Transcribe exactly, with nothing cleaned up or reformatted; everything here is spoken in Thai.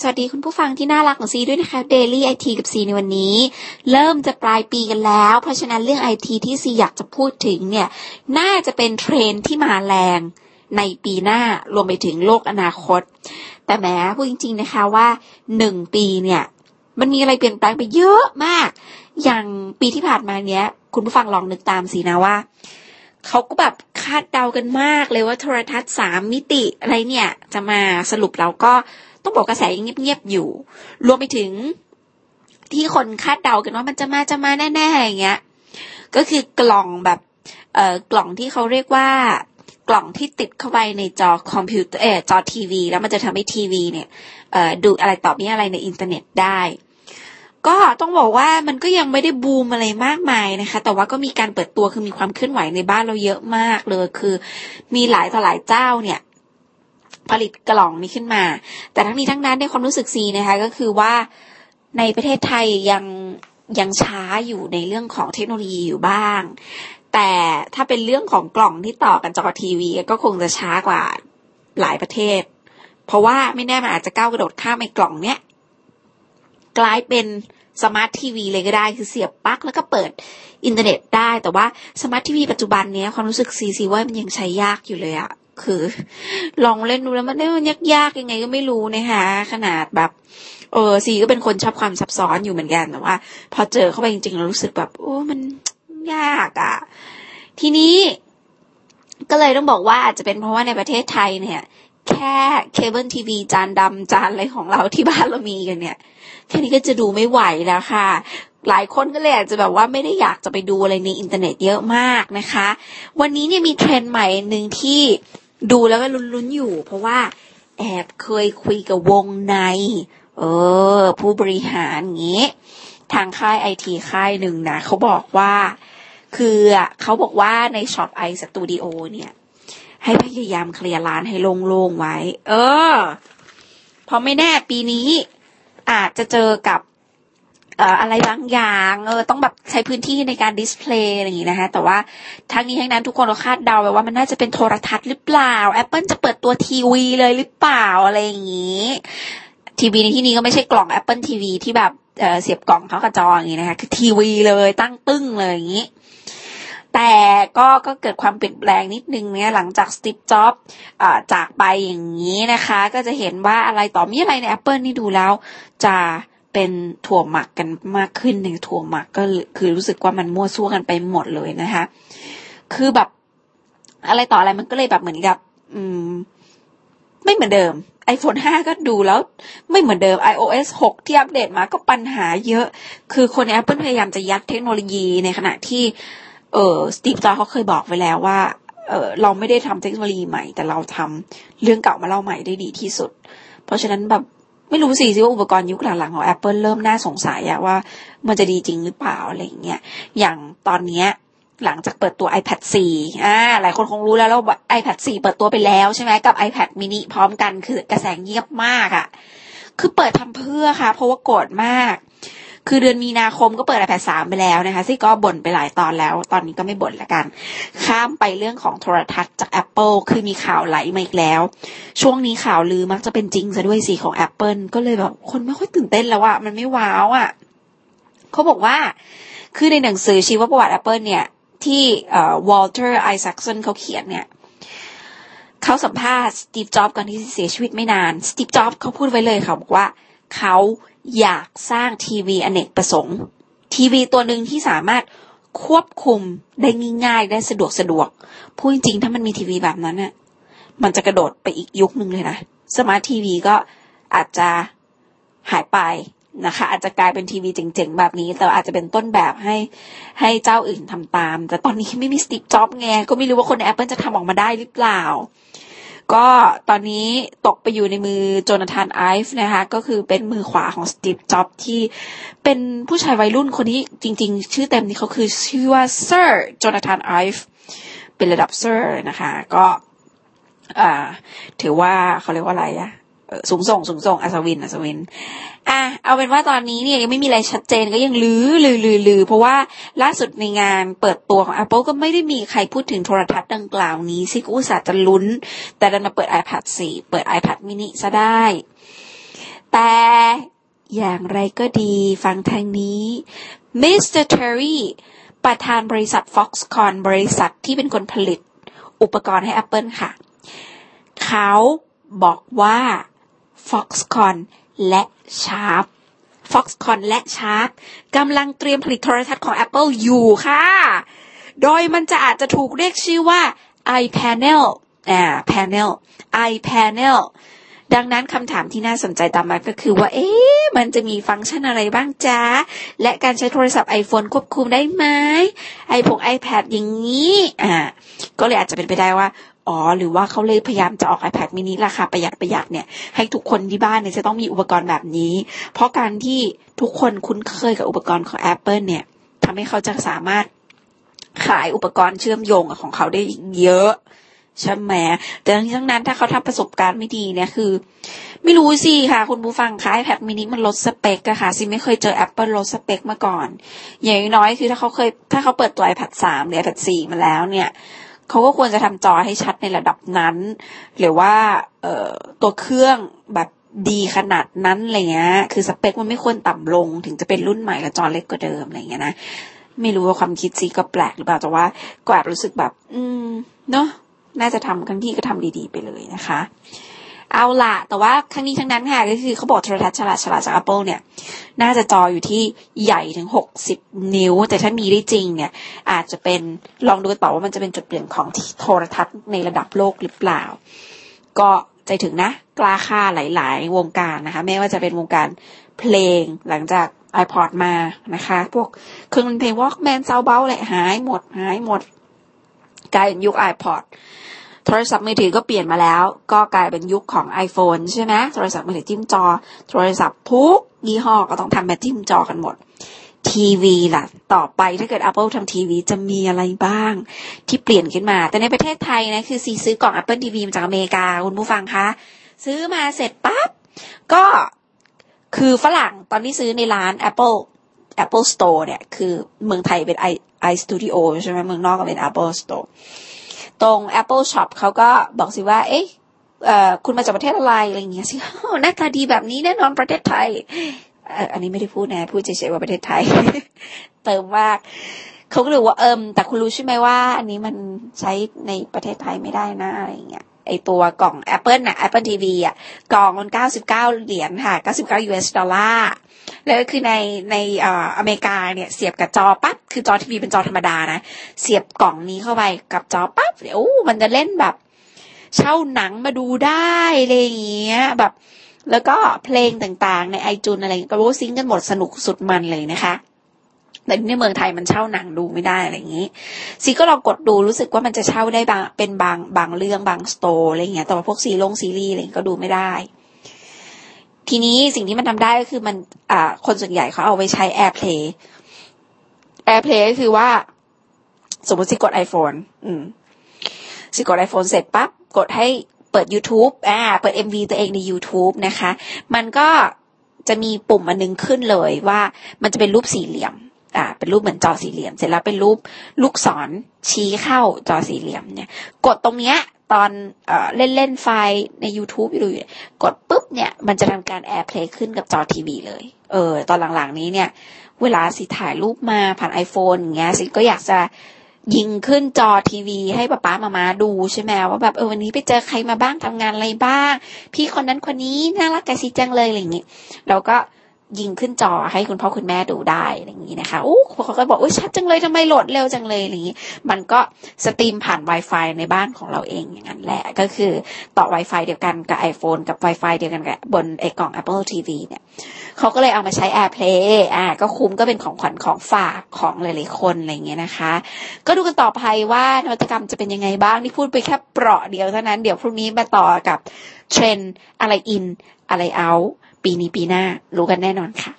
สวัสดีคุณผู้ฟังที่น่ารักของซีด้วยนะคะ Daily ไอ ที กับซีในวันนี้เริ่มจะปลายปีกันแล้วเพราะฉะนั้นเรื่อง ไอ ที ที่ซีอยากจะพูดถึงเนี่ยน่าจะเป็นเทรนด์ที่มาแรงในปีหน้ารวมไปถึงโลกอนาคตแต่แหมพูดจริงๆนะคะว่าหนึ่งปีเนี่ยมันมีอะไรเปลี่ยนแปลงไปเยอะมากอย่างปีที่ผ่านมาเนี้ยคุณผู้ฟังลองนึกตามสินะว่าเขาก็แบบคาดเดากันมากเลยว่าโทรทัศน์สามมิติอะไรเนี่ยจะมาสรุปแล้วก็ต้องบอกกระแสยังเงียบๆอยู่รวมไปถึงที่คนคาดเดากันว่ามันจะมาจะมาแน่ๆอย่างเงี้ยก็คือกล่องแบบเอ่อกล่องที่เขาเรียกว่ากล่องที่ติดเข้าไปในจอคอมพิวเตอร์เอ่อจอทีวีแล้วมันจะทำให้ทีวีเนี่ยเอ่อดูอะไรต่อมีอะไรในอินเทอร์เน็ตได้ก็ต้องบอกว่ามันก็ยังไม่ได้บูมอะไรมากมายนะคะแต่ว่าก็มีการเปิดตัวคือมีความเคลื่อนไหวในบ้านเราเยอะมากเลยคือมีหลายต่อหลายเจ้าเนี่ยผลิตกล่องนี้ขึ้นมาแต่ทั้งนี้ทั้งนั้นในความรู้สึกซีนะคะก็คือว่าในประเทศไทยยังยังช้าอยู่ในเรื่องของเทคโนโลยีอยู่บ้างแต่ถ้าเป็นเรื่องของกล่องที่ต่อกันจอทีวีก็คงจะช้ากว่าหลายประเทศเพราะว่าไม่แน่มันอาจจะก้าวกระโดดข้ามไอ้กล่องเนี้ยกลายเป็นสมาร์ททีวีเลยก็ได้คือเสียบปลั๊กแล้วก็เปิดอินเทอร์เน็ตได้แต่ว่าสมาร์ททีวีปัจจุบันเนี้ยความรู้สึกซีซีว่ามันยังใช้ยากอยู่เลยอะคือลองเล่นดูแล้วมันยากๆยังไงก็ไม่รู้นะคะขนาดแบบเออซีก็เป็นคนชอบความซับซ้อนอยู่เหมือนกันแต่ว่าพอเจอเข้าไปจริงๆเรารู้สึกแบบโอ้มันยากอะทีนี้ก็เลยต้องบอกว่าอาจจะเป็นเพราะว่าในประเทศไทยเนี่ยแค่เคเบิลทีวีจานดำจานอะไรของเราที่บ้านเรามีกันเนี่ยแค่นี้ก็จะดูไม่ไหวแล้วค่ะหลายคนก็เลยอาจจะแบบว่าไม่ได้อยากจะไปดูอะไรในอินเทอร์เน็ตเยอะมากนะคะวันนี้เนี่ยมีเทรนด์ใหม่หนึ่งที่ดูแล้วก็ลุ้นๆอยู่เพราะว่าแอบเคยคุยกับวงในเออผู้บริหารอย่างงี้ทางค่าย ไอ ที ค่ายหนึ่งนะเขาบอกว่าคือเขาบอกว่าในช็อป iStudio เนี่ยให้พยายามเคลียร์ร้านให้โล่งๆไว้เออเพราะไม่แน่ปีนี้อาจจะเจอกับเอ่ออะไรบางอย่างเออต้องแบบใช้พื้นที่ในการดิสเพลย์อะไรอย่างงี้นะคะแต่ว่าทั้งนี้ทั้งนั้นทุกคนเราคาดเดาไปว่ามันน่าจะเป็นโทรทัศน์หรือเปล่า Apple จะเปิดตัวทีวีเลยหรือเปล่าอะไรอย่างงี้ทีวีในที่นี้ก็ไม่ใช่กล่อง Apple ที วี ที่แบบ เอ่อ เสียบกล่องเข้ากับจออย่างงี้นะคะคือทีวีเลยตั้งตึ้งเลยอย่างงี้แต่ก็ก็เกิดความเปลี่ยนแปลงนิดนึงเนี่ยหลังจาก Steve Jobs อ่าจากไปอย่างนี้นะคะก็จะเห็นว่าอะไรต่อมีอะไรใน Apple นี่ดูแล้วจะเป็นถั่วหมักกันมากขึ้นในถั่วหมักก็คือรู้สึกว่ามันมั่วซั่วกันไปหมดเลยนะคะคือแบบอะไรต่ออะไรมันก็เลยแบบเหมือนกับอืมไม่เหมือนเดิม iPhone ห้าก็ดูแล้วไม่เหมือนเดิม iOS หกที่อัปเดตมาก็ปัญหาเยอะคือคน Apple พยายามจะยัดเทคโนโลยีในขณะที่เออสตีฟจ็อบส์เขาเคยบอกไว้แล้วว่าเออเราไม่ได้ทำเทคโนโลยีใหม่แต่เราทำเรื่องเก่ามาเล่าใหม่ได้ดีที่สุดเพราะฉะนั้นแบบไม่รู้สิสิว่าอุปกรณ์ยุคหลังๆของ Apple เริ่มน่าสงสัยอะว่ามันจะดีจริงหรือเปล่าอะไรอย่างเงี้ยอย่างตอนเนี้ยหลังจากเปิดตัว iPad สี่อ่าหลายคนคงรู้แล้วแล้ว iPad สี่เปิดตัวไปแล้วใช่ไหมกับ iPad Mini พร้อมกันคือกระแสเงียบมากอะคือเปิดทำเพื่อค่ะเพราะว่าโกรธมากคือเดือนมีนาคมก็เปิด iPad สามไปแล้วนะคะซี่ก็บ่นไปหลายตอนแล้วตอนนี้ก็ไม่บ่นละกันข้ามไปเรื่องของโทรทัศน์จาก Apple คือมีข่าวไหลมาอีกแล้วช่วงนี้ข่าวลือมักจะเป็นจริงซะด้วยสิของ Apple ก็เลยแบบคนไม่ค่อยตื่นเต้นแล้วอะมันไม่ว้าวอะเขาบอกว่าคือในหนังสือชีวประวัติ Apple เนี่ยที่เอ่อ Walter Isaacson เขาเขียนเนี่ยเขาสัมภาษณ์ Steve Jobs ก่อนที่จะเสียชีวิตไม่นาน Steve Jobs เขาพูดไว้เลยค่ะบอกว่าเขาอยากสร้างทีวีอเนกประสงค์ทีวีตัวหนึ่งที่สามารถควบคุมได้ง่ายๆได้สะดวกสะดวกพูดจริงๆถ้ามันมีทีวีแบบนั้นน่ะมันจะกระโดดไปอีกยุคนึงเลยนะสมาร์ททีวีก็อาจจะหายไปนะคะอาจจะกลายเป็นทีวีเจ๋งๆแบบนี้แต่อาจจะเป็นต้นแบบให้ให้เจ้าอื่นทำตามแต่ตอนนี้ไม่มีสตีฟจ็อบส์ไงก็ไม่รู้ว่าคนใน Apple จะทำออกมาได้หรือเปล่าก็ตอนนี้ตกไปอยู่ในมือโจนาธานไอฟ์นะคะก็คือเป็นมือขวาของสตีฟจ็อบส์ที่เป็นผู้ชายวัยรุ่นคนนี้จริงๆชื่อเต็มนี่เขาคือชื่อว่าเซอร์โจนาธานไอฟ์เป็นระดับเซอร์นะคะก็อ่าถือว่าเขาเรียกว่าอะไรอะสูงส่งสูงส่งอัศวินอัศวินอ่ะเอาเป็นว่าตอนนี้เนี่ยยังไม่มีอะไรชัดเจนก็ยังลือลือลือลือเพราะว่าล่าสุดในงานเปิดตัวของ Apple ก็ไม่ได้มีใครพูดถึงโทรทัศน์ดังกล่าวนี้ซิกูอุตส่าห์จะลุ้นแต่ดันมาเปิด iPad สี่เปิด iPad Mini ซะได้ แต่อย่างไรก็ดีฟังทางนี้ มิสเตอร์ Terry ประธานบริษัท Foxconn บริษัทที่เป็นคนผลิตอุปกรณ์ให้ Apple ค่ะเขาบอกว่า Foxconn และ Sharp Foxconn และ Sharp กำลังเตรียมผลิตโทรทัศน์ของ Apple อยู่ค่ะโดยมันจะอาจจะถูกเรียกชื่อว่า iPanel อ่า Panel iPanel ดังนั้นคำถามที่น่าสนใจตามมาก็คือว่าเอ๊ะมันจะมีฟังก์ชันอะไรบ้างจ๊ะและการใช้โทรศัพท์ iPhone ควบคุมได้ไหมไอพง iPad อย่างนี้อ่าก็เลยอาจจะเป็นไปได้ว่าอ๋อหรือว่าเขาเลยพยายามจะออก iPad Mini ราคาประหยัดประหยัดเนี่ยให้ทุกคนที่บ้านเนี่ยจะต้องมีอุปกรณ์แบบนี้เพราะการที่ทุกคนคุ้นเคยกับอุปกรณ์ของ Apple เนี่ยทำให้เขาจะสามารถขายอุปกรณ์เชื่อมโยงของเขาได้เยอะใช่ไหมแต่ทั้งนั้นถ้าเขาทำประสบการณ์ไม่ดีเนี่ยคือไม่รู้สิค่ะคุณผู้ฟังค่ะ iPad Mini มันลดสเปคอะค่ะซิไม่เคยเจอ Apple ลดสเปคมาก่อนอย่างน้อยคือถ้าเขาเคยถ้าเขาเปิดตัว ไอแพด ทรี หรือ ไอแพด โฟร์ มาแล้วเนี่ยเขาก็ควรจะทำจอให้ชัดในระดับนั้นหรือว่าเอ่อตัวเครื่องแบบดีขนาดนั้นอะไรเงี้ยคือสเปคมันไม่ควรต่ำลงถึงจะเป็นรุ่นใหม่และจอเล็กกว่าเดิมอะไรเงี้ยนะไม่รู้ว่าความคิดซีก็แปลกหรือเปล่าแต่ว่ากว่ารู้สึกแบบอืมเนาะน่าจะทำครั้งที่ก็ทำดีๆไปเลยนะคะเอาล่ะแต่ว่าครั้งนี้ทั้งนั้นค่ะก็คือเขาบอกโทรทัศน์ฉลาดฉลาดจาก Apple เนี่ยน่าจะจออยู่ที่ใหญ่ถึงหกสิบนิ้วแต่ถ้ามีได้จริงเนี่ยอาจจะเป็นลองดูกันต่อว่ามันจะเป็นจุดเปลี่ยนของโทรทัศน์ในระดับโลกหรือเปล่าก็ใจถึงนะกล้าค่าหลายๆวงการนะคะไม่ว่าจะเป็นวงการเพลงหลังจาก iPod มานะคะพวกเครื่องดนตรี Walkman ซาวเบาอะไรหายหมดหายหมดกลายเป็นยุค iPodโทรศัพท์มือถือก็เปลี่ยนมาแล้วก็กลายเป็นยุคของ iPhone ใช่ไหมโทรศัพท์มือถือจิ้มจอโทรศัพท์ทุกยี่ห้อก็ต้องทำแบบจิ้มจอกันหมดทีวีล่ะต่อไปถ้าเกิด Apple ทำทีวีจะมีอะไรบ้างที่เปลี่ยนขึ้นมาแต่ในประเทศไทยนะคือซีซื้อกล่อง Apple ที วี มาจากอเมริกาคุณผู้ฟังคะซื้อมาเสร็จปั๊บก็คือฝรั่งตอนนี้ซื้อในร้าน Apple Apple Store เนี่ยคือเมืองไทยเป็น iStudio ใช่ไหมเมืองนอกก็เป็น Apple Storeตรง Apple Shop เขาก็บอกสิว่าเอ๊ะเอ่อคุณมาจากประเทศอะไรอะไรอย่างเงี้ยสิหน้าตาดีแบบนี้แน่นอนประเทศไทยอันนี้ไม่ได้พูดนะพูดเฉยๆว่าประเทศไทย เติมมากเขาก็เลยว่าเอิ่มแต่คุณรู้ใช่ไหมว่าอันนี้มันใช้ในประเทศไทยไม่ได้นะอะไรอย่างเงี้ยไอตัวกล่อง Apple น่ะ Apple ที วี อ่ะกล่องมันเก้าสิบเก้าเหรียญค่ะเก้าสิบเก้า ยู เอส ดอลลาร์แล้วคือในในเอ่ออเมริกาเนี่ยเสียบกับจอปั๊บคือจอทีวีเป็นจอธรรมดานะเสียบกล่องนี้เข้าไปกับจอปั๊บเดี๋ยวมันจะเล่นแบบเช่าหนังมาดูได้อะไรอย่างเงี้ยแบบแล้วก็เพลงต่างๆใน iTunes อะไรก็รู้ซิงค์กันหมดสนุกสุดมันเลยนะคะแต่ในเมืองไทยมันเช่าหนังดูไม่ได้อะไรอย่างนี้ซีก็ลองกดดูรู้สึกว่ามันจะเช่าได้บางเป็นบางบางเรื่องบางสโตร์อะไรอย่างเงี้ยแต่ว่าพวกซีรีส์ซีรีส์อะไรก็ดูไม่ได้ทีนี้สิ่งที่มันทำได้ก็คือมันอ่าคนส่วนใหญ่เขาเอาไปใช้ AirPlay AirPlay ก็คือว่าสมมติซีกด iPhone อืมซีกด iPhone เสร็จปั๊บกดให้เปิด YouTube อ่าเปิด เอ็ม วี ตัวเองใน YouTube นะคะมันก็จะมีปุ่มอันนึงขึ้นเลยว่ามันจะเป็นรูปสี่เหลี่ยมอ่าเป็นรูปเหมือนจอสี่เหลี่ยมเสร็จแล้วเป็นรูปลูกศรชี้เข้าจอสี่เหลี่ยมเนี่ยกดตรงเนี้ยตอนเอ่อเล่นเล่นไฟล์ใน YouTube อยู่กดปุ๊บเนี่ยมันจะทำการ AirPlay ขึ้นกับจอทีวีเลยเออตอนหลังๆนี้เนี่ยเวลาสิถ่ายรูปมาผ่าน iPhone อย่างเงี้ยสิก็อยากจะยิงขึ้นจอทีวีให้ป๊าป๊ามามาดูใช่ไหมว่าแบบเออวันนี้ไปเจอใครมาบ้างทำงานอะไรบ้างพี่คนนั้นคนนี้น่ารักกันสิจังเลยอะไรอย่างงี้เราก็ยิงขึ้นจอให้คุณพ่อคุณแม่ดูได้อย่างนี้นะคะโอ้เขาก็บอกโอ้ชัดจังเลยทำไมโหลดเร็วจังเลยอย่างนี้มันก็สตรีมผ่าน Wi-Fi ในบ้านของเราเองอย่างนั้นแหละก็คือต่อ Wi-Fi เดียวกันกับ iPhone กับ Wi-Fi เดียวกันกับบนไอ้กล่อง Apple ที วี เนี่ยเขาก็เลยเอามาใช้ AirPlay อ่าก็คุ้มก็เป็นของขวัญของฝากของหลายๆคนอะไรอย่างเงี้ยนะคะก็ดูกันต่อไปว่านวัตกรรมจะเป็นยังไงบ้างนี่พูดไปแค่เปราะเดียวเท่านั้นเดี๋ยวพรุ่งนี้มาต่อกับเทรนด์อะไรอินอะไรเอาปีนี้ปีหน้ารู้กันแน่นอนค่ะ